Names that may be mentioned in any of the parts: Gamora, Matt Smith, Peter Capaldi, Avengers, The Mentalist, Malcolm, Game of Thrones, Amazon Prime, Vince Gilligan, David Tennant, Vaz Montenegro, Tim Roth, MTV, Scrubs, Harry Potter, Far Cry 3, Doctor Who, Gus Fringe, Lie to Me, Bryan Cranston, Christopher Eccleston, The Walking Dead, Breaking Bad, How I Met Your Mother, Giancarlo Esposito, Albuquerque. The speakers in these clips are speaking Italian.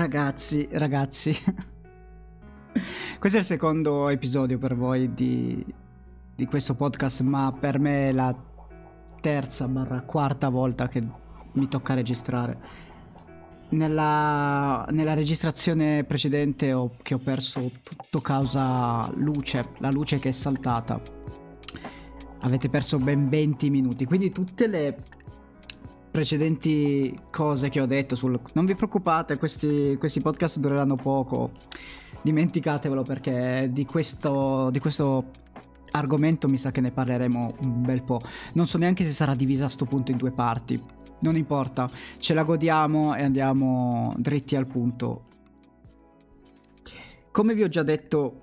Ragazzi. Questo è il secondo episodio per voi di questo podcast, ma per me è la terza/quarta volta che mi tocca registrare. Nella registrazione precedente ho perso tutto causa luce, la luce che è saltata. Avete perso ben 20 minuti, quindi tutte le precedenti cose che ho detto sul non vi preoccupate, questi podcast dureranno poco, dimenticatevelo, perché di questo argomento mi sa che ne parleremo un bel po'. Non so neanche se sarà divisa a sto punto in due parti. Non importa, ce la godiamo e andiamo dritti al punto. Come vi ho già detto,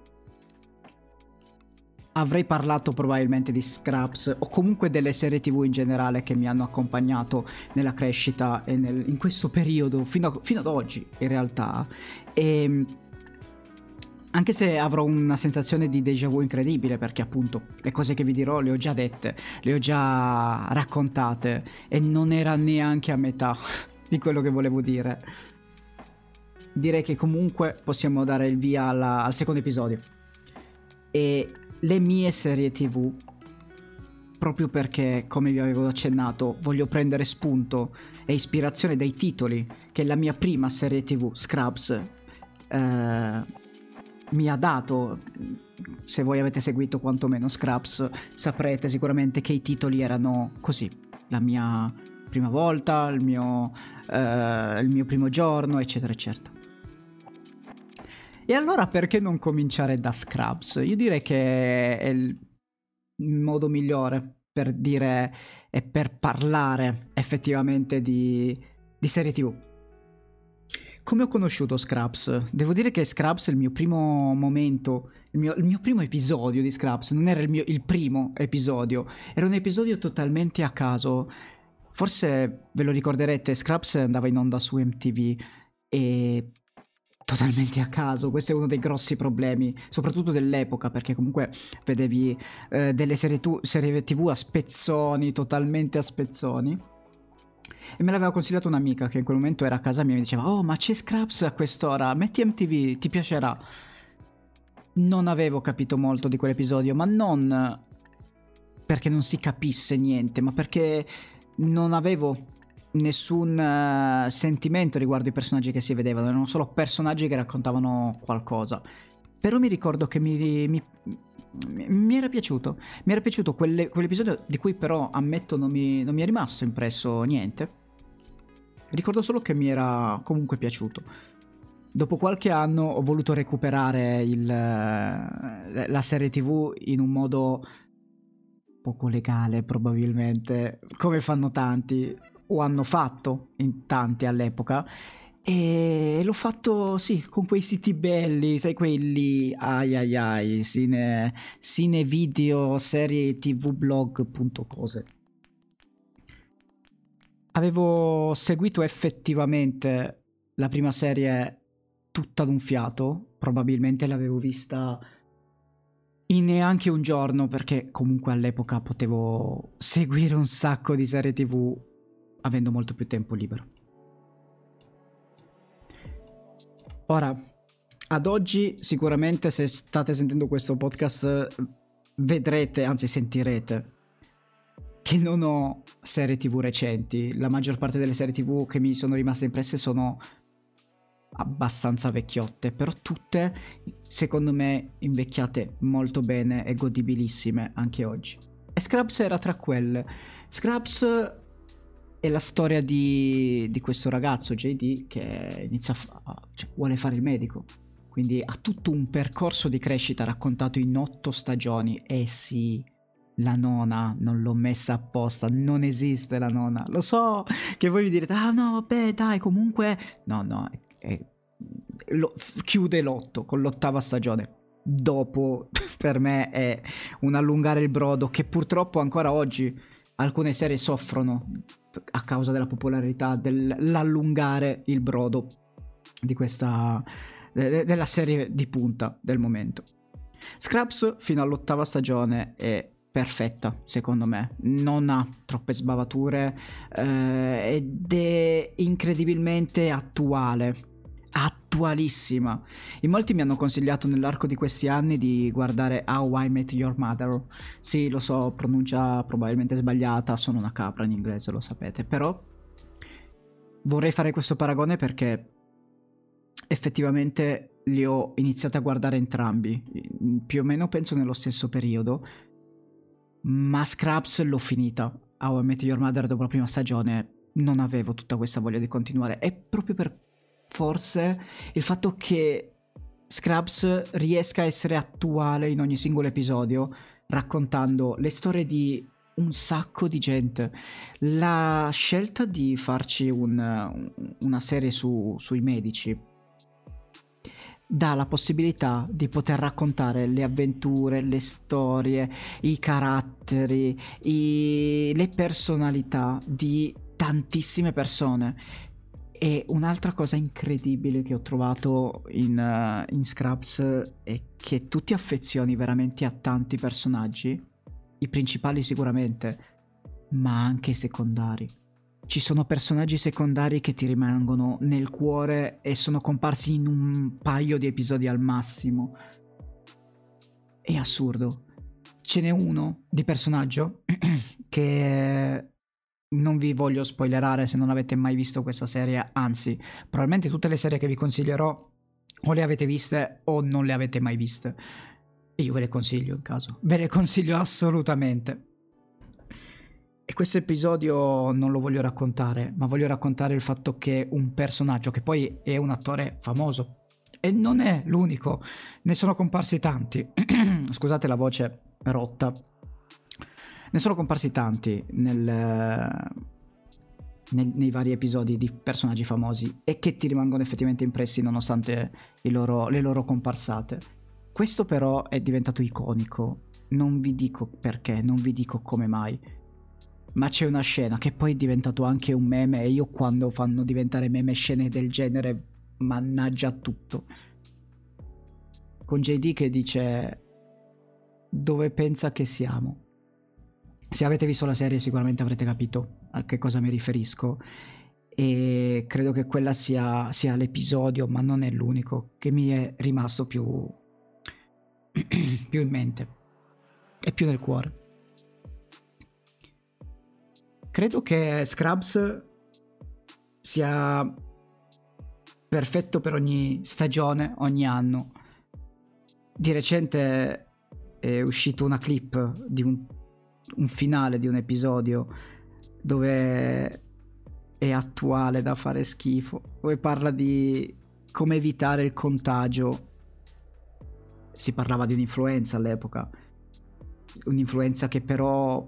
avrei parlato probabilmente di Scrubs o comunque delle serie TV in generale che mi hanno accompagnato nella crescita e in questo periodo fino ad oggi in realtà. E anche se avrò una sensazione di déjà vu incredibile, perché appunto le cose che vi dirò le ho già dette, le ho già raccontate e non era neanche a metà di quello che volevo dire. Direi che comunque possiamo dare il via al secondo episodio. E le mie serie TV, proprio perché, come vi avevo accennato, voglio prendere spunto e ispirazione dai titoli che la mia prima serie TV, Scrubs, mi ha dato. Se voi avete seguito quantomeno Scrubs saprete sicuramente che i titoli erano così: la mia prima volta, il mio primo giorno, eccetera eccetera. E allora perché non cominciare da Scrubs? Io direi che è il modo migliore per dire e per parlare effettivamente di serie TV. Come ho conosciuto Scrubs? Devo dire che Scrubs è il mio primo momento, il mio primo episodio di Scrubs, non era il primo episodio, era un episodio totalmente a caso. Forse ve lo ricorderete, Scrubs andava in onda su MTV e totalmente a caso, questo è uno dei grossi problemi, soprattutto dell'epoca, perché comunque vedevi delle serie TV a spezzoni, totalmente a spezzoni. E me l'aveva consigliato un'amica che in quel momento era a casa mia e mi diceva: oh, ma c'è Scrubs a quest'ora, metti MTV, ti piacerà. Non avevo capito molto di quell'episodio, ma non perché non si capisse niente, ma perché non avevo nessun sentimento riguardo i personaggi che si vedevano, erano solo personaggi che raccontavano qualcosa. Però mi ricordo che mi era piaciuto. Mi era piaciuto quell'episodio di cui però ammetto non mi è rimasto impresso niente. Ricordo solo che mi era comunque piaciuto. Dopo qualche anno ho voluto recuperare la serie TV in un modo poco legale, probabilmente, come fanno tanti o hanno fatto in tanti all'epoca. E l'ho fatto, sì, con quei siti belli, sai, quelli sine video, serie tv, blog, punto cose. Avevo seguito effettivamente la prima serie tutta ad un fiato, probabilmente l'avevo vista in neanche un giorno, perché comunque all'epoca potevo seguire un sacco di serie tv avendo molto più tempo libero. Ora, ad oggi sicuramente, se state sentendo questo podcast, vedrete, anzi sentirete, che non ho serie TV recenti. La maggior parte delle serie TV che mi sono rimaste impresse sono abbastanza vecchiotte, però tutte, secondo me, invecchiate molto bene e godibilissime anche oggi. E Scrubs era tra quelle. Scrubs è la storia di questo ragazzo JD che vuole fare il medico, quindi ha tutto un percorso di crescita raccontato in 8 stagioni. E sì, la nona non l'ho messa apposta, non esiste la nona. Lo so che voi vi direte: ah no, vabbè, dai, comunque no, chiude l'8 con l'8ª stagione. Dopo per me è un allungare il brodo, che purtroppo ancora oggi alcune serie soffrono a causa della popolarità, dell'allungare il brodo di questa della serie di punta del momento. Scrubs fino all'8ª stagione è perfetta, secondo me, non ha troppe sbavature ed è incredibilmente attuale. attualissima. In molti mi hanno consigliato nell'arco di questi anni di guardare How I Met Your Mother. Sì, lo so, pronuncia probabilmente sbagliata, sono una capra in inglese, lo sapete, però vorrei fare questo paragone perché effettivamente li ho iniziati a guardare entrambi, più o meno penso nello stesso periodo, ma Scrubs l'ho finita. How I Met Your Mother dopo la prima stagione non avevo tutta questa voglia di continuare, è proprio per forse il fatto che Scrubs riesca a essere attuale in ogni singolo episodio, raccontando le storie di un sacco di gente. La scelta di farci una serie sui medici dà la possibilità di poter raccontare le avventure, le storie, i caratteri, le personalità di tantissime persone. E un'altra cosa incredibile che ho trovato in Scrubs è che tu ti affezioni veramente a tanti personaggi, i principali sicuramente, ma anche i secondari. Ci sono personaggi secondari che ti rimangono nel cuore e sono comparsi in un paio di episodi al massimo. È assurdo. Ce n'è uno di personaggio che non vi voglio spoilerare se non avete mai visto questa serie, anzi, probabilmente tutte le serie che vi consiglierò o le avete viste o non le avete mai viste. E io ve le consiglio in caso. Ve le consiglio assolutamente. E questo episodio non lo voglio raccontare, ma voglio raccontare il fatto che un personaggio, che poi è un attore famoso, e non è l'unico, ne sono comparsi tanti, scusate la voce rotta, ne sono comparsi tanti nei vari episodi di personaggi famosi e che ti rimangono effettivamente impressi nonostante le loro comparsate. Questo però è diventato iconico, non vi dico perché, non vi dico come mai, ma c'è una scena che poi è diventato anche un meme, e io quando fanno diventare meme scene del genere mannaggia tutto. Con JD che dice: dove pensa che siamo? Se avete visto la serie sicuramente avrete capito a che cosa mi riferisco, e credo che quella sia l'episodio, ma non è l'unico, che mi è rimasto più in mente e più nel cuore. Credo che Scrubs sia perfetto per ogni stagione, ogni anno. Di recente è uscita una clip di un finale di un episodio dove è attuale da fare schifo, dove parla di come evitare il contagio. Si parlava di un'influenza all'epoca, un'influenza che però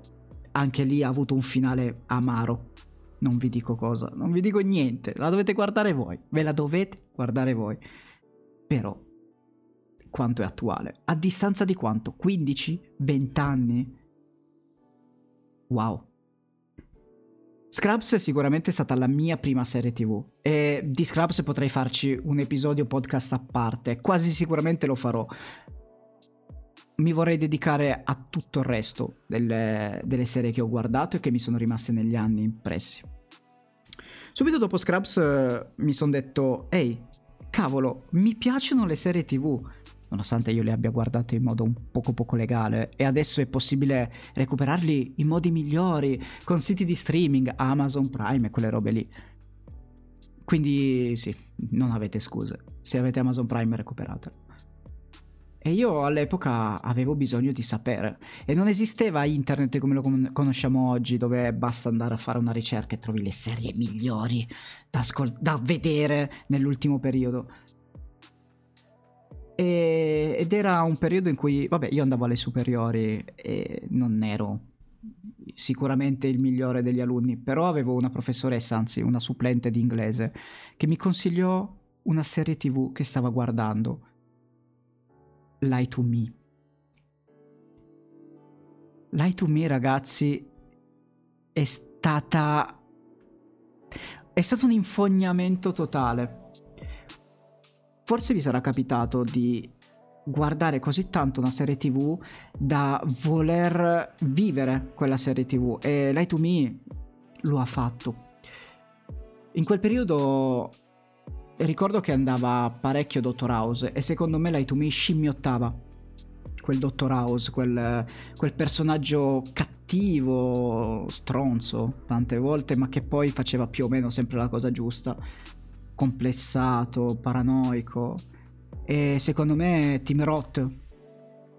anche lì ha avuto un finale amaro. Non vi dico cosa, non vi dico niente, la dovete guardare voi, ve la dovete guardare voi. Però quanto è attuale? A distanza di quanto? 15-20 anni? Wow. Scrubs è sicuramente stata la mia prima serie TV, e di Scrubs potrei farci un episodio podcast a parte, quasi sicuramente lo farò. Mi vorrei dedicare a tutto il resto delle serie che ho guardato e che mi sono rimaste negli anni impressi. Subito dopo Scrubs mi sono detto: ehi, cavolo, mi piacciono le serie TV, nonostante io le abbia guardate in modo un poco legale, e adesso è possibile recuperarli in modi migliori con siti di streaming, Amazon Prime e quelle robe lì. Quindi sì, non avete scuse, se avete Amazon Prime recuperatelo. E io all'epoca avevo bisogno di sapere, e non esisteva internet come lo conosciamo oggi, dove basta andare a fare una ricerca e trovi le serie migliori da vedere nell'ultimo periodo. Ed era un periodo in cui, vabbè, io andavo alle superiori e non ero sicuramente il migliore degli alunni, però avevo una professoressa, anzi una supplente di inglese, che mi consigliò una serie TV che stava guardando, Lie to Me. Lie to Me, ragazzi, è stato un infognamento totale. Forse vi sarà capitato di guardare così tanto una serie TV da voler vivere quella serie TV, e Lie to Me lo ha fatto. In quel periodo E ricordo che andava parecchio Dottor House e secondo me Lie to Me scimmiottava quel Dottor House, quel personaggio cattivo, stronzo tante volte, ma che poi faceva più o meno sempre la cosa giusta, complessato, paranoico. E secondo me Tim Roth,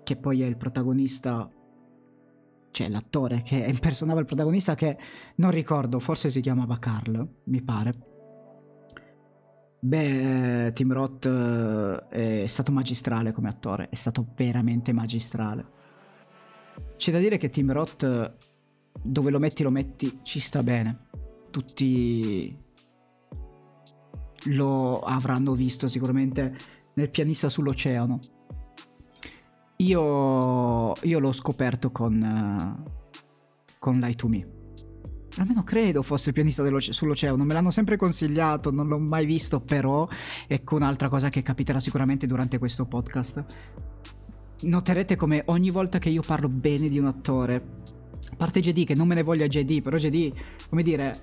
che poi è il protagonista, cioè l'attore che impersonava il protagonista, che non ricordo, forse si chiamava Carl, mi pare. Beh, Tim Roth è stato magistrale come attore, è stato veramente magistrale. C'è da dire che Tim Roth, dove lo metti, ci sta bene. Tutti lo avranno visto sicuramente nel Pianista sull'Oceano. Io l'ho scoperto con Lie to Me. Almeno credo fosse il Pianista sull'Oceano, me l'hanno sempre consigliato, non l'ho mai visto, però ecco un'altra cosa che capiterà sicuramente durante questo podcast. Noterete come ogni volta che io parlo bene di un attore, a parte JD, che non me ne voglia JD, però JD, come dire,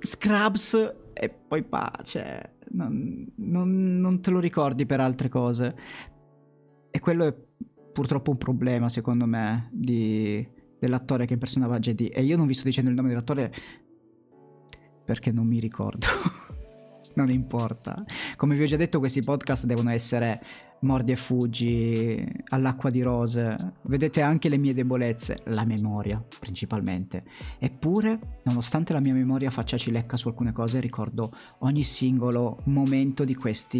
Scrubs e poi pace, non te lo ricordi per altre cose. E quello è purtroppo un problema, secondo me, dell'attore che impersonava JD. E io non vi sto dicendo il nome dell'attore perché non mi ricordo. Non importa. Come vi ho già detto, questi podcast devono essere mordi e fuggi, all'acqua di rose. Vedete anche le mie debolezze, la memoria principalmente. Eppure, nonostante la mia memoria faccia cilecca su alcune cose, ricordo ogni singolo momento di queste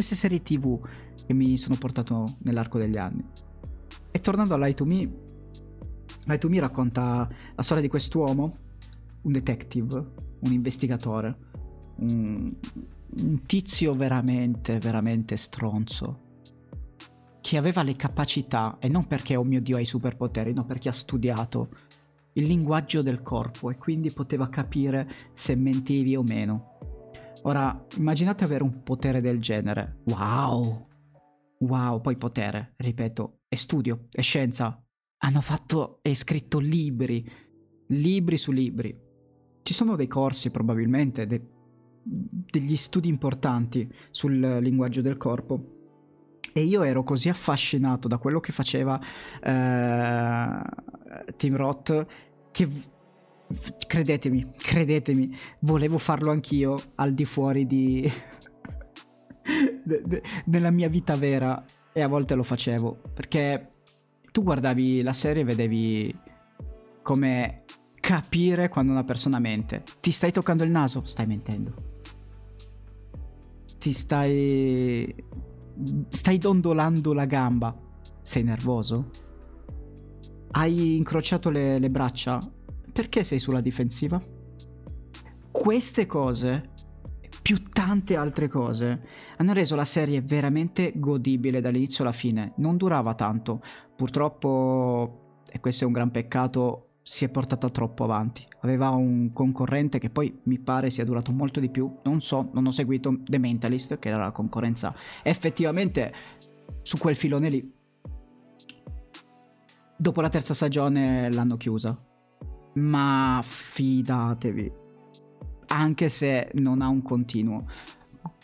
serie TV che mi sono portato nell'arco degli anni. E tornando a Lie to Me racconta la storia di quest'uomo, un detective, un investigatore, un tizio veramente, veramente stronzo, che aveva le capacità, e non perché, oh mio Dio, ha i superpoteri, no, perché ha studiato il linguaggio del corpo e quindi poteva capire se mentivi o meno. Ora, immaginate avere un potere del genere. Wow, poi potere, ripeto, è studio, è scienza. Hanno fatto e scritto libri su libri. Ci sono dei corsi probabilmente, degli studi importanti sul linguaggio del corpo. E io ero così affascinato da quello che faceva Tim Roth che... Credetemi, volevo farlo anch'io al di fuori di della mia vita vera, e a volte lo facevo, perché tu guardavi la serie e vedevi come capire quando una persona mente. Ti stai toccando il naso? Stai mentendo. Ti stai dondolando la gamba? Sei nervoso? Hai incrociato le braccia? Perché sei sulla difensiva? Queste cose, più tante altre cose, hanno reso la serie veramente godibile dall'inizio alla fine. Non durava tanto, purtroppo, e questo è un gran peccato, si è portata troppo avanti. Aveva un concorrente che poi mi pare sia durato molto di più, non so, non ho seguito, The Mentalist, che era la concorrenza effettivamente su quel filone lì. Dopo la terza stagione l'hanno chiusa. Ma fidatevi, anche se non ha un continuo,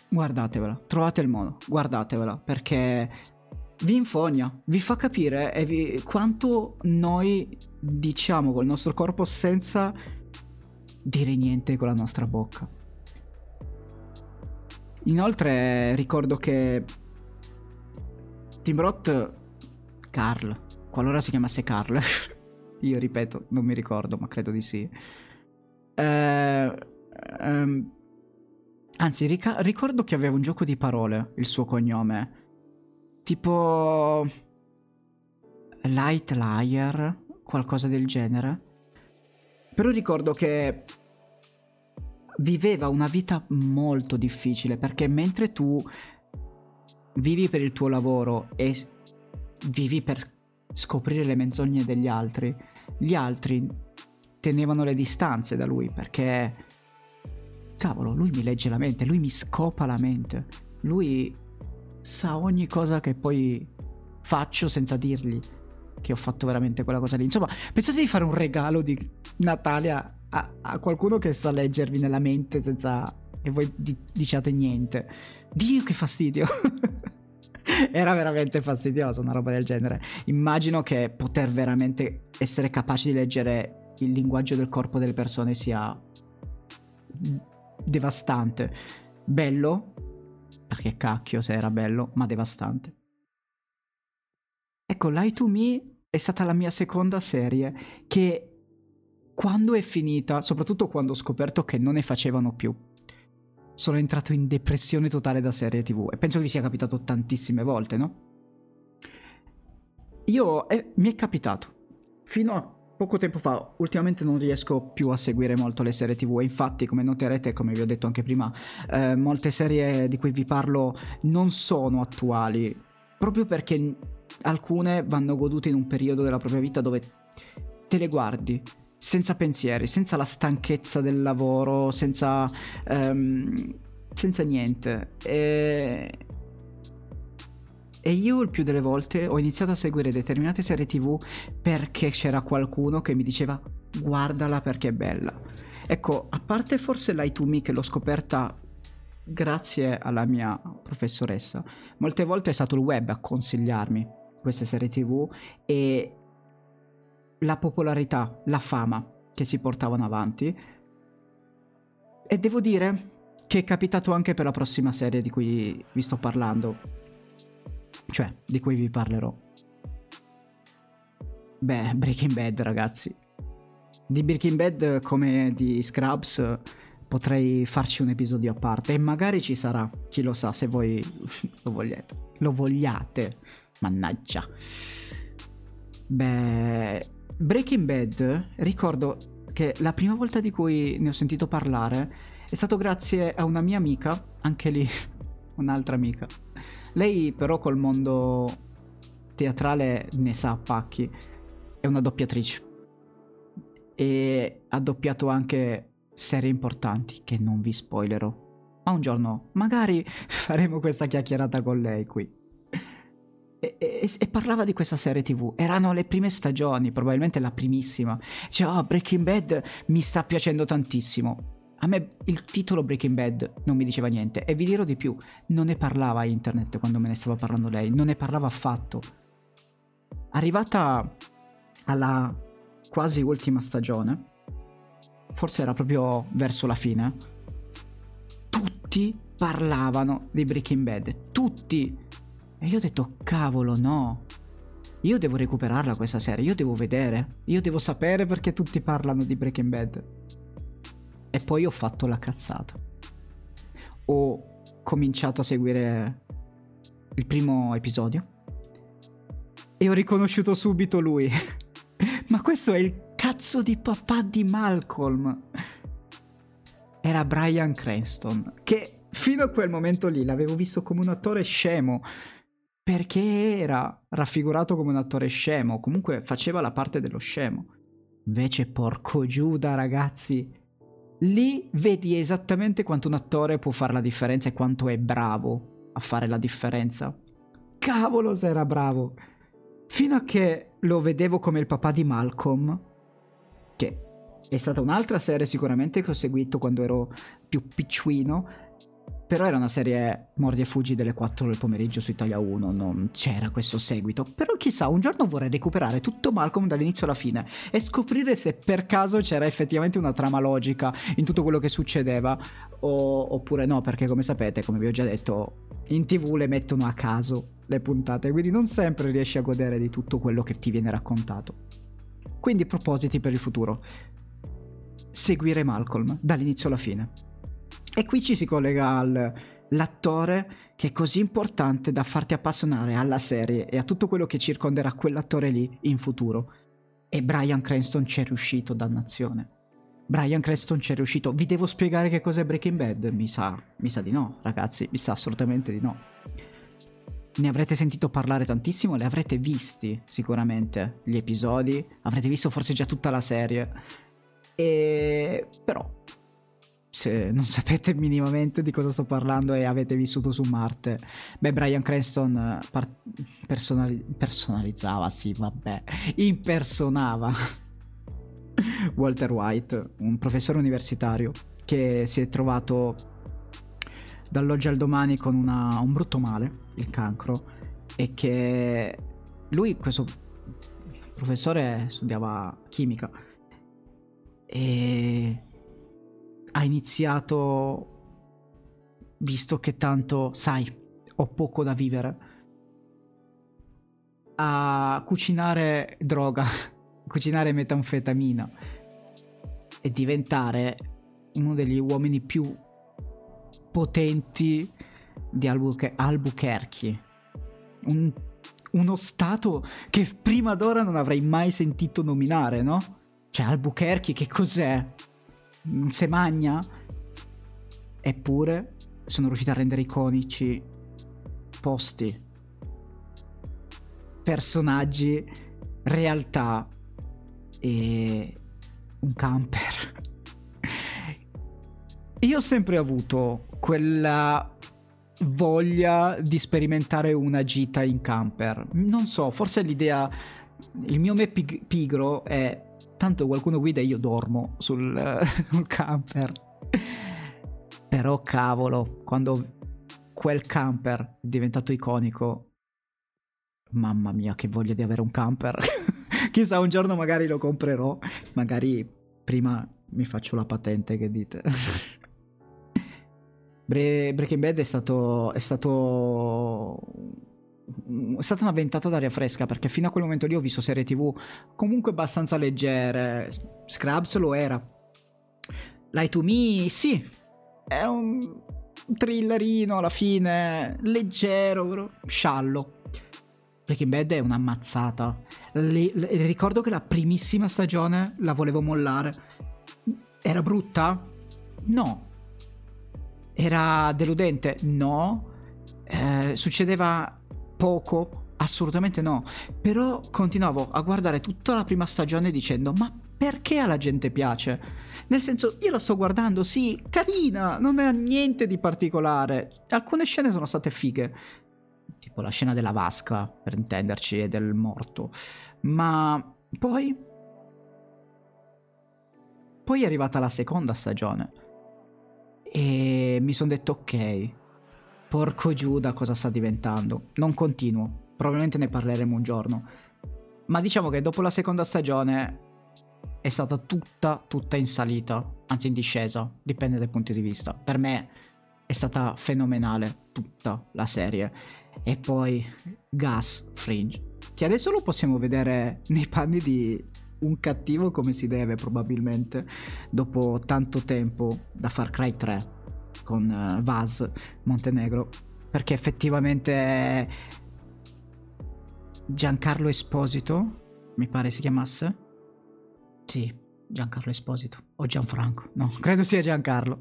guardatevela, trovate il modo, guardatevela, perché vi infogna, vi fa capire quanto noi diciamo col nostro corpo senza dire niente con la nostra bocca. Inoltre ricordo che Tim Roth, Carl, qualora si chiamasse Carl, io ripeto, non mi ricordo, ma credo di sì. Anzi, ricordo che aveva un gioco di parole, il suo cognome. Tipo... Light Liar, qualcosa del genere. Però ricordo che viveva una vita molto difficile, perché mentre tu vivi per il tuo lavoro e vivi per scoprire le menzogne degli altri, gli altri tenevano le distanze da lui, perché cavolo, lui mi legge la mente, lui mi scopa la mente, lui sa ogni cosa che poi faccio senza dirgli, che ho fatto veramente quella cosa lì. Insomma, pensate di fare un regalo di Natale a qualcuno che sa leggervi nella mente senza che voi diciate niente. Dio, che fastidio. Era veramente fastidioso una roba del genere. Immagino che poter veramente essere capaci di leggere il linguaggio del corpo delle persone sia devastante. Bello, perché cacchio se era bello, ma devastante. Ecco, Lie to Me è stata la mia seconda serie che, quando è finita, soprattutto quando ho scoperto che non ne facevano più, sono entrato in depressione totale da serie TV, e penso che vi sia capitato tantissime volte, no? Mi è capitato fino a poco tempo fa. Ultimamente non riesco più a seguire molto le serie TV, e infatti, come noterete, come vi ho detto anche prima, molte serie di cui vi parlo non sono attuali, proprio perché alcune vanno godute in un periodo della propria vita dove te le guardi senza pensieri, senza la stanchezza del lavoro, senza niente. E io il più delle volte ho iniziato a seguire determinate serie TV perché c'era qualcuno che mi diceva guardala perché è bella. Ecco, a parte forse Lie to Me, che l'ho scoperta grazie alla mia professoressa, molte volte è stato il web a consigliarmi queste serie TV e la popolarità, la fama che si portavano avanti. E devo dire che è capitato anche per la prossima serie di cui vi sto parlando, cioè di cui vi parlerò. Beh, Breaking Bad, ragazzi. Di Breaking Bad, come di Scrubs, potrei farci un episodio a parte, e magari ci sarà, chi lo sa, se voi lo vogliate. Mannaggia. Beh, Breaking Bad, ricordo che la prima volta di cui ne ho sentito parlare è stato grazie a una mia amica, anche lì un'altra amica. Lei però col mondo teatrale ne sa a pacchi, è una doppiatrice e ha doppiato anche serie importanti che non vi spoilerò, ma un giorno magari faremo questa chiacchierata con lei qui. E parlava di questa serie TV, erano le prime stagioni, probabilmente la primissima. Cioè, Breaking Bad mi sta piacendo tantissimo. A me il titolo Breaking Bad non mi diceva niente, e vi dirò di più, non ne parlava internet quando me ne stava parlando lei, non ne parlava affatto. Arrivata alla quasi ultima stagione, forse era proprio verso la fine, tutti parlavano di Breaking Bad, tutti. E io ho detto, cavolo, no, io devo recuperarla questa serie, io devo vedere, io devo sapere perché tutti parlano di Breaking Bad. E poi ho fatto la cazzata. Ho cominciato a seguire il primo episodio e ho riconosciuto subito lui. Ma questo è il cazzo di papà di Malcolm. Era Bryan Cranston, che fino a quel momento lì l'avevo visto come un attore scemo, perché era raffigurato come un attore scemo, comunque faceva la parte dello scemo. Invece, porco Giuda, ragazzi, lì vedi esattamente quanto un attore può fare la differenza e quanto è bravo a fare la differenza. Cavolo se era bravo! Fino a che lo vedevo come il papà di Malcolm, che è stata un'altra serie sicuramente che ho seguito quando ero più picciuino, però era una serie mordi e fuggi delle 4 del pomeriggio su Italia 1, non c'era questo seguito. Però chissà, un giorno vorrei recuperare tutto Malcolm dall'inizio alla fine e scoprire se per caso c'era effettivamente una trama logica in tutto quello che succedeva, oppure no, perché come sapete, come vi ho già detto, in TV le mettono a caso le puntate, quindi non sempre riesci a godere di tutto quello che ti viene raccontato. Quindi propositi per il futuro: seguire Malcolm dall'inizio alla fine. E qui ci si collega all'attore che è così importante da farti appassionare alla serie e a tutto quello che circonderà quell'attore lì in futuro. E Bryan Cranston c'è riuscito, dannazione. Bryan Cranston c'è riuscito. Vi devo spiegare che cos'è Breaking Bad? Mi sa di no, ragazzi, mi sa assolutamente di no. Ne avrete sentito parlare tantissimo, le avrete visti sicuramente gli episodi, avrete visto forse già tutta la serie. Però se non sapete minimamente di cosa sto parlando e avete vissuto su Marte, beh, Bryan Cranston personalizzava, sì, vabbè, impersonava Walter White, un professore universitario che si è trovato dall'oggi al domani con un brutto male, il cancro, e che lui, questo professore, studiava chimica e ha iniziato, visto che tanto, sai, ho poco da vivere, a cucinare droga, cucinare metanfetamina e diventare uno degli uomini più potenti di Albuquerque, uno stato che prima d'ora non avrei mai sentito nominare, no? Cioè, Albuquerque che cos'è? Non si magna? Eppure sono riusciti a rendere iconici posti, personaggi, realtà e un camper. Io ho sempre avuto quella voglia di sperimentare una gita in camper. Non so, forse l'idea, il mio me pigro è: tanto qualcuno guida e io dormo sul camper. Però cavolo, quando quel camper è diventato iconico, mamma mia che voglia di avere un camper. Chissà, un giorno magari lo comprerò, magari prima mi faccio la patente, che dite? Breaking Bad è stata una ventata d'aria fresca, perché fino a quel momento lì ho visto serie TV comunque abbastanza leggere. Scrubs lo era, Lie to Me sì, è un thrillerino alla fine, leggero, sciallo. Breaking Bad è una ammazzata. Ricordo che la primissima stagione la volevo mollare. Era brutta? No. Era deludente? No. Succedeva poco? Assolutamente no. Però continuavo a guardare tutta la prima stagione dicendo: ma perché alla gente piace? Nel senso, io la sto guardando, sì, carina, non è niente di particolare. Alcune scene sono state fighe, tipo la scena della vasca, per intenderci, e del morto. Ma poi è arrivata la seconda stagione e mi sono detto: ok, porco Giuda, cosa sta diventando? Non continuo, probabilmente ne parleremo un giorno. Ma diciamo che dopo la seconda stagione è stata tutta in salita, anzi in discesa, dipende dai punti di vista. Per me è stata fenomenale tutta la serie. E poi Gus Fringe, che adesso lo possiamo vedere nei panni di un cattivo come si deve, probabilmente, dopo tanto tempo, da Far Cry 3 con Vaz Montenegro, perché effettivamente Giancarlo Esposito, mi pare si chiamasse, sì, Giancarlo Esposito o Gianfranco, no, credo sia Giancarlo,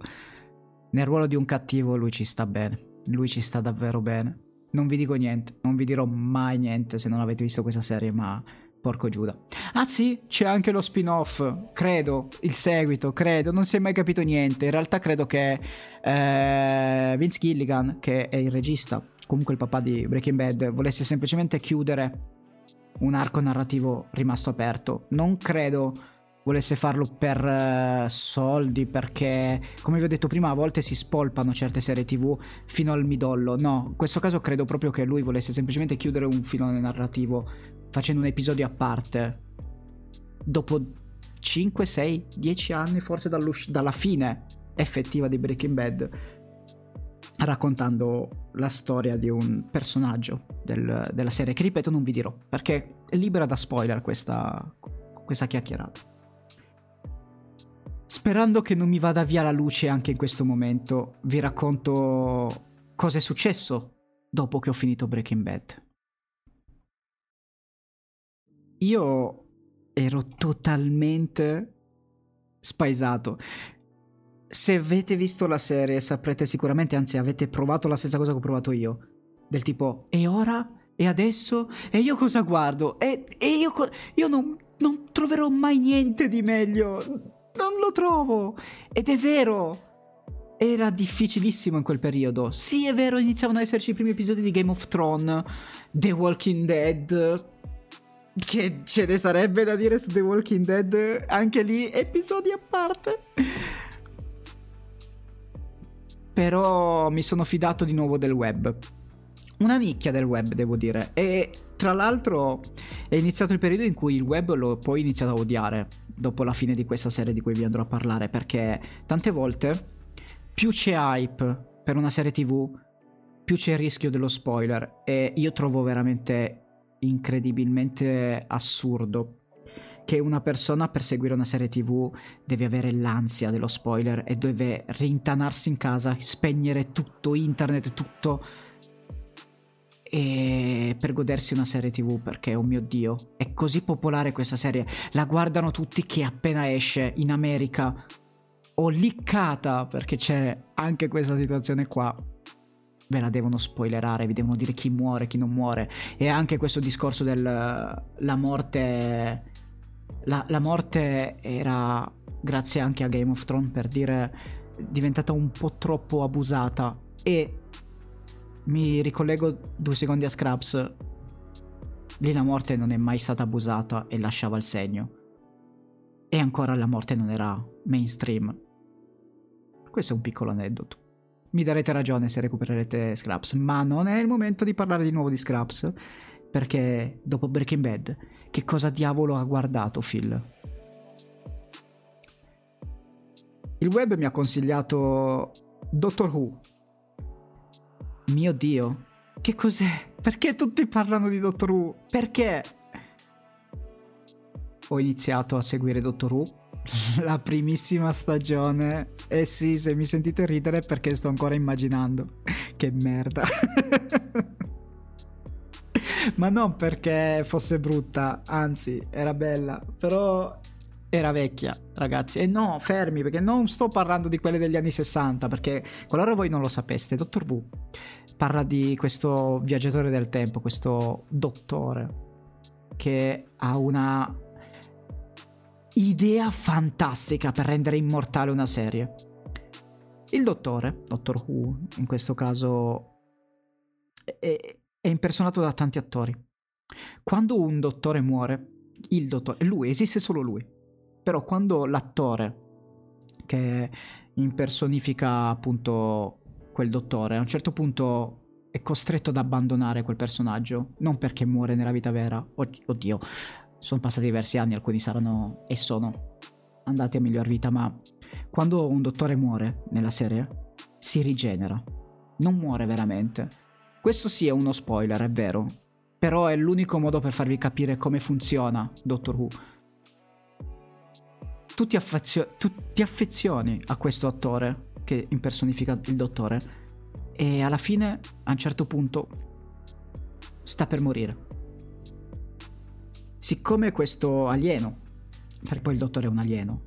nel ruolo di un cattivo lui ci sta bene, lui ci sta davvero bene. Non vi dico niente, non vi dirò mai niente se non avete visto questa serie, ma porco Giuda. Ah sì, c'è anche lo spin-off, credo, il seguito, credo, non si è mai capito niente. In realtà credo che Vince Gilligan, che è il regista, comunque il papà di Breaking Bad, volesse semplicemente chiudere un arco narrativo rimasto aperto. Non credo volesse farlo per soldi, perché come vi ho detto prima a volte si spolpano certe serie TV fino al midollo. No, in questo caso credo proprio che lui volesse semplicemente chiudere un filone narrativo facendo un episodio a parte dopo 5, 6, 10 anni forse dalla fine effettiva di Breaking Bad, raccontando la storia di un personaggio della serie, che ripeto non vi dirò perché è libera da spoiler questa chiacchierata. Sperando che non mi vada via la luce anche in questo momento, vi racconto cosa è successo dopo che ho finito Breaking Bad. Io ero totalmente spaesato. Se avete visto la serie saprete sicuramente, anzi avete provato la stessa cosa che ho provato io, del tipo: e ora? E adesso? E io cosa guardo? Io non troverò mai niente di meglio. Non lo trovo, ed è vero, era difficilissimo in quel periodo. Sì, è vero, iniziavano ad esserci i primi episodi di Game of Thrones, The Walking Dead, che ce ne sarebbe da dire su The Walking Dead, anche lì episodi a parte. Però mi sono fidato di nuovo del web, una nicchia del web, devo dire. E tra l'altro è iniziato il periodo in cui il web l'ho poi iniziato a odiare, dopo la fine di questa serie di cui vi andrò a parlare, perché tante volte più c'è hype per una serie TV, più c'è il rischio dello spoiler, e io trovo veramente incredibilmente assurdo che una persona per seguire una serie TV deve avere l'ansia dello spoiler e deve rintanarsi in casa, spegnere tutto, internet, tutto, e per godersi una serie TV, perché oh mio Dio, è così popolare questa serie, la guardano tutti, che appena esce in America o liccata, perché c'è anche questa situazione qua, ve la devono spoilerare, vi devono dire chi muore, chi non muore. E anche questo discorso della morte, la morte era, grazie anche a Game of Thrones, per dire, diventata un po' troppo abusata. E mi ricollego 2 secondi a Scrubs, lì la morte non è mai stata abusata e lasciava il segno, e ancora la morte non era mainstream. Questo è un piccolo aneddoto. Mi darete ragione se recupererete Scrubs, ma non è il momento di parlare di nuovo di Scrubs, perché dopo Breaking Bad, che cosa diavolo ha guardato Phil? Il web mi ha consigliato Doctor Who. Mio Dio, che cos'è? Perché tutti parlano di Doctor Who? Perché? Ho iniziato a seguire Doctor Who, la primissima stagione, e sì, se mi sentite ridere è perché sto ancora immaginando che merda ma non perché fosse brutta, anzi era bella, però era vecchia, ragazzi. E no, fermi, perché non sto parlando di quelle degli anni 60, perché qualora voi non lo sapeste, Dottor Who parla di questo viaggiatore del tempo, questo dottore che ha una idea fantastica per rendere immortale una serie. Il dottore, Doctor Who in questo caso, è impersonato da tanti attori. Quando un dottore muore, il dottore, lui, esiste solo lui. Però quando l'attore che impersonifica appunto quel dottore, a un certo punto è costretto ad abbandonare quel personaggio, non perché muore nella vita vera, oddio, sono passati diversi anni, alcuni saranno e sono andati a miglior vita, ma quando un dottore muore nella serie si rigenera, non muore veramente. Questo sì è uno spoiler, è vero, però è l'unico modo per farvi capire come funziona Doctor Who. Tu ti affezioni a questo attore che impersonifica il dottore, e alla fine a un certo punto sta per morire. Siccome questo alieno, perché poi il dottore è un alieno,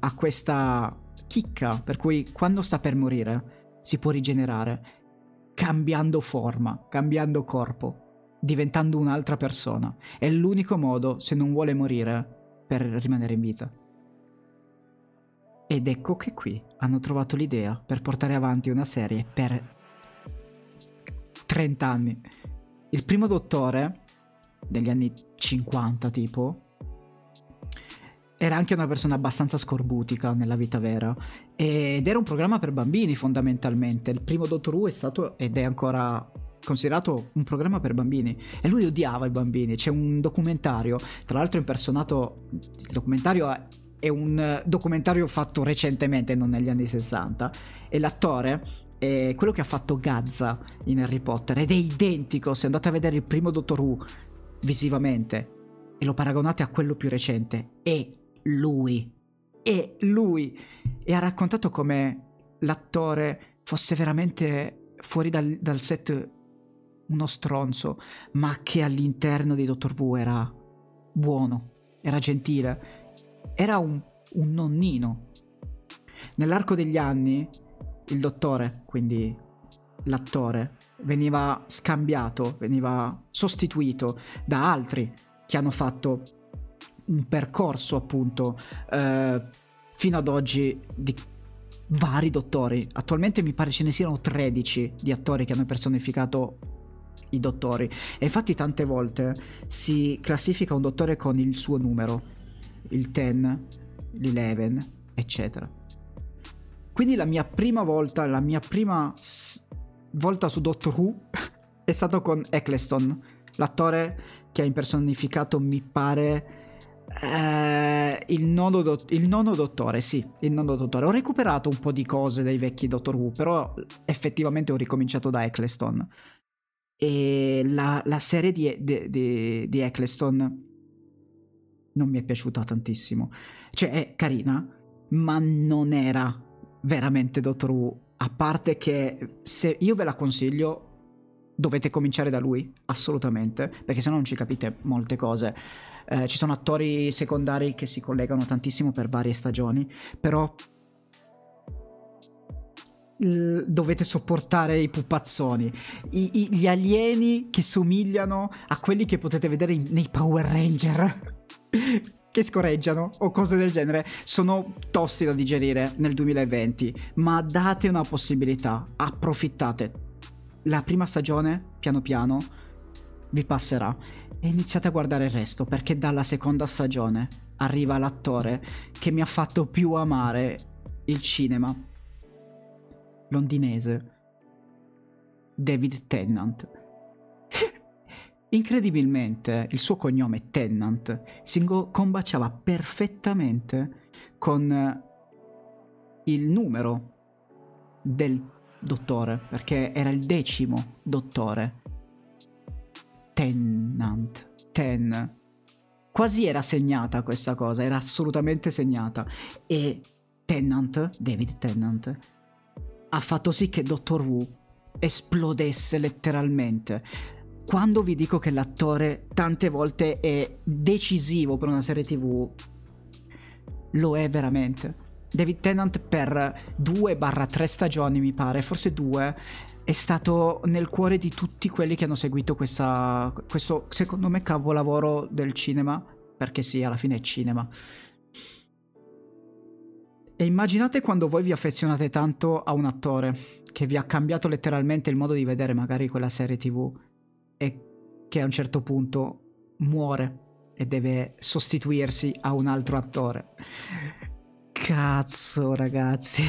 ha questa chicca per cui quando sta per morire si può rigenerare cambiando forma, cambiando corpo, diventando un'altra persona. È l'unico modo, se non vuole morire, per rimanere in vita. Ed ecco che qui hanno trovato l'idea per portare avanti una serie per 30 anni. Il primo dottore, degli anni 50 tipo, era anche una persona abbastanza scorbutica nella vita vera, ed era un programma per bambini fondamentalmente. Il primo Doctor Who è stato ed è ancora considerato un programma per bambini, e lui odiava i bambini. C'è un documentario, tra l'altro impersonato, il documentario è un documentario fatto recentemente, non negli anni 60, e l'attore è quello che ha fatto Gaza in Harry Potter, ed è identico. Se andate a vedere il primo Doctor Who visivamente e lo paragonate a quello più recente, è lui. E ha raccontato come l'attore fosse veramente fuori dal set uno stronzo, ma che all'interno di Doctor Who era buono, era gentile, era un nonnino. Nell'arco degli anni il dottore, quindi l'attore, veniva scambiato, veniva sostituito da altri che hanno fatto un percorso appunto fino ad oggi di vari dottori. Attualmente mi pare ce ne siano 13 di attori che hanno personificato i dottori, e infatti tante volte si classifica un dottore con il suo numero, il 10, l'11, eccetera. Quindi la mia prima volta su Doctor Who è stato con Eccleston, l'attore che ha impersonificato, mi pare, il nono dottore, sì, il nono dottore. Ho recuperato un po' di cose dai vecchi Doctor Who, però effettivamente ho ricominciato da Eccleston. E la serie di Eccleston non mi è piaciuta tantissimo. Cioè è carina, ma non era veramente Doctor Who. A parte che, se io ve la consiglio, dovete cominciare da lui, assolutamente, perché sennò non ci capite molte cose. Ci sono attori secondari che si collegano tantissimo per varie stagioni, però dovete sopportare i pupazzoni, gli alieni che somigliano a quelli che potete vedere nei Power Ranger che scorreggiano o cose del genere. Sono tosti da digerire nel 2020, ma date una possibilità, approfittate. La prima stagione, piano piano, vi passerà. E iniziate a guardare il resto, perché dalla seconda stagione arriva l'attore che mi ha fatto più amare il cinema londinese, David Tennant. Incredibilmente il suo cognome Tennant si combaciava perfettamente con il numero del dottore, perché era il 10° dottore. Tennant, Ten, quasi era segnata questa cosa, era assolutamente segnata. E Tennant, David Tennant, ha fatto sì che Doctor Who esplodesse letteralmente. Quando vi dico che l'attore tante volte è decisivo per una serie TV, lo è veramente. David Tennant per 2/3 stagioni, mi pare, forse 2, è stato nel cuore di tutti quelli che hanno seguito questo, secondo me, capolavoro del cinema, perché sì, alla fine è cinema. E immaginate quando voi vi affezionate tanto a un attore che vi ha cambiato letteralmente il modo di vedere magari quella serie TV, e che a un certo punto muore e deve sostituirsi a un altro attore. Cazzo, ragazzi.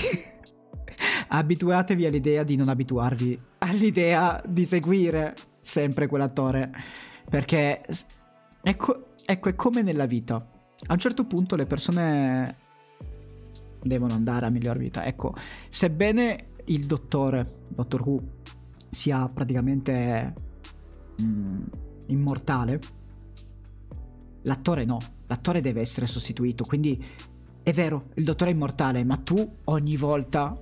Abituatevi all'idea di non abituarvi all'idea di seguire sempre quell'attore, perché ecco, è come nella vita. A un certo punto le persone devono andare a miglior vita. Ecco, sebbene il dottore, Doctor Who, sia praticamente immortale, l'attore no, l'attore deve essere sostituito. Quindi è vero, il dottore è immortale, ma tu ogni volta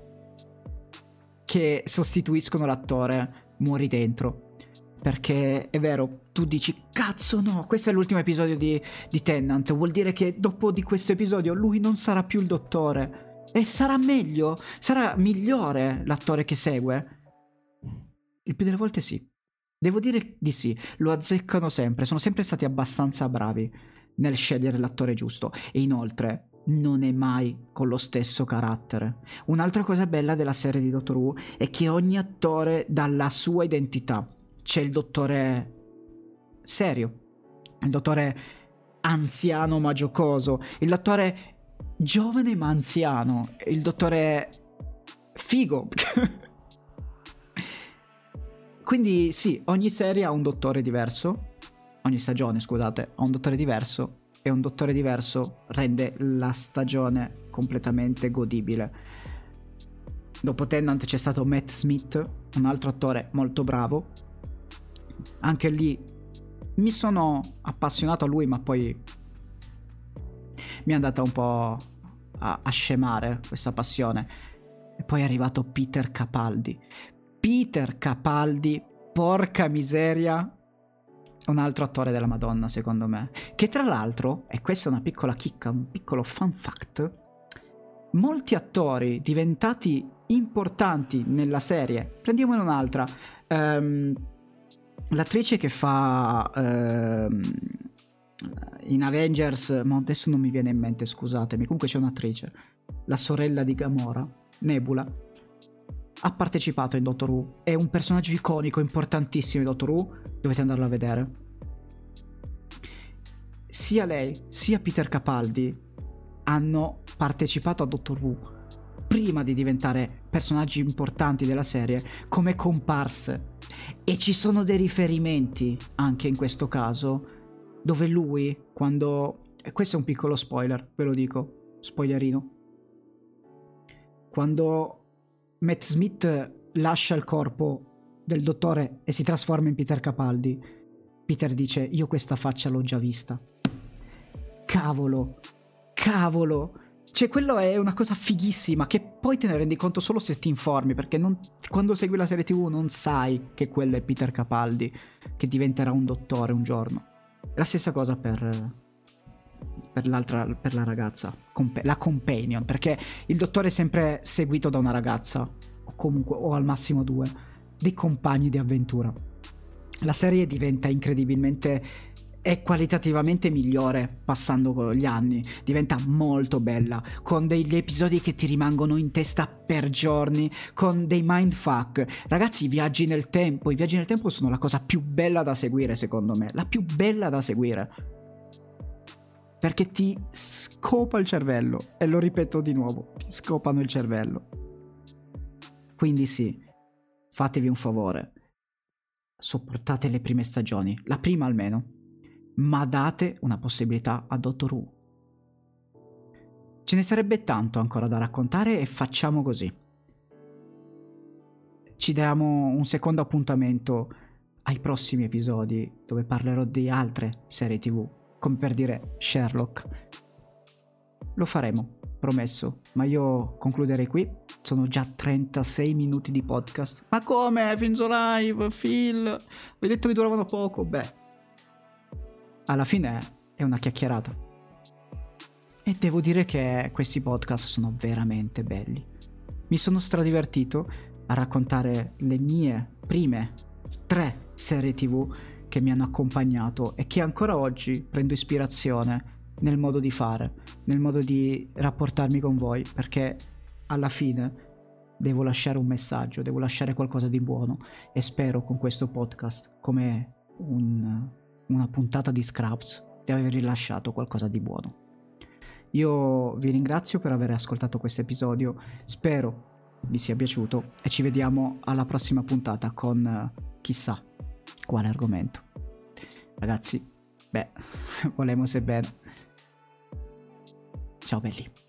che sostituiscono l'attore muori dentro, perché è vero, tu dici cazzo no, questo è l'ultimo episodio di Tennant, vuol dire che dopo di questo episodio lui non sarà più il dottore e sarà meglio, sarà migliore l'attore che segue. Il più delle volte sì, devo dire di sì, lo azzeccano sempre, sono sempre stati abbastanza bravi nel scegliere l'attore giusto. E inoltre non è mai con lo stesso carattere. Un'altra cosa bella della serie di Doctor Who è che ogni attore dà la sua identità. C'è il dottore serio, il dottore anziano ma giocoso, il dottore giovane ma anziano, il dottore figo. Quindi sì, ogni serie ha un dottore diverso, ogni stagione, scusate, ha un dottore diverso, e un dottore diverso rende la stagione completamente godibile. Dopo Tennant c'è stato Matt Smith, un altro attore molto bravo. Anche lì mi sono appassionato a lui, ma poi mi è andata un po' a scemare questa passione. E poi è arrivato Peter Capaldi. Peter Capaldi, porca miseria, un altro attore della Madonna, secondo me, che tra l'altro, e questa è una piccola chicca, un piccolo fun fact, molti attori diventati importanti nella serie, prendiamone un'altra, l'attrice che fa in Avengers, ma adesso non mi viene in mente, scusatemi, comunque c'è un'attrice la sorella di Gamora, Nebula, ha partecipato in Doctor Who. È un personaggio iconico, importantissimo in Doctor Who, dovete andarlo a vedere. Sia lei, sia Peter Capaldi hanno partecipato a Doctor Who prima di diventare personaggi importanti della serie, come comparse, e ci sono dei riferimenti anche in questo caso dove lui, quando... questo è un piccolo spoiler, ve lo dico, spoilerino. Quando Matt Smith lascia il corpo del dottore e si trasforma in Peter Capaldi, Peter dice: io questa faccia l'ho già vista. Cavolo! Cioè, quello è una cosa fighissima che poi te ne rendi conto solo se ti informi, perché quando segui la serie TV non sai che quello è Peter Capaldi, che diventerà un dottore un giorno. La stessa cosa per la ragazza, la companion, perché il dottore è sempre seguito da una ragazza, o comunque, o al massimo due, dei compagni di avventura. La serie diventa incredibilmente... è qualitativamente migliore passando gli anni, diventa molto bella, con degli episodi che ti rimangono in testa per giorni, con dei mindfuck. Ragazzi, i viaggi nel tempo sono la cosa più bella da seguire, secondo me, la più bella da seguire, perché ti scopa il cervello, e lo ripeto di nuovo, ti scopano il cervello. Quindi sì, fatevi un favore, sopportate le prime stagioni, la prima almeno, ma date una possibilità a Doctor Who. Ce ne sarebbe tanto ancora da raccontare, e facciamo così: ci diamo un secondo appuntamento ai prossimi episodi, dove parlerò di altre serie TV, come per dire Sherlock. Lo faremo, promesso, ma io concluderei qui. Sono già 36 minuti di podcast. Ma come? Finzo live, Phil? Vi ho detto che duravano poco? Beh, alla fine è una chiacchierata, e devo dire che questi podcast sono veramente belli. Mi sono stradivertito a raccontare le mie prime 3 serie TV che mi hanno accompagnato e che ancora oggi prendo ispirazione nel modo di fare, nel modo di rapportarmi con voi, perché alla fine devo lasciare un messaggio, devo lasciare qualcosa di buono, e spero con questo podcast, come una puntata di Scrubs, di aver rilasciato qualcosa di buono. Io vi ringrazio per aver ascoltato questo episodio, spero vi sia piaciuto, e ci vediamo alla prossima puntata con chissà quale argomento. Ragazzi, beh, volemo se bene. Ciao belli.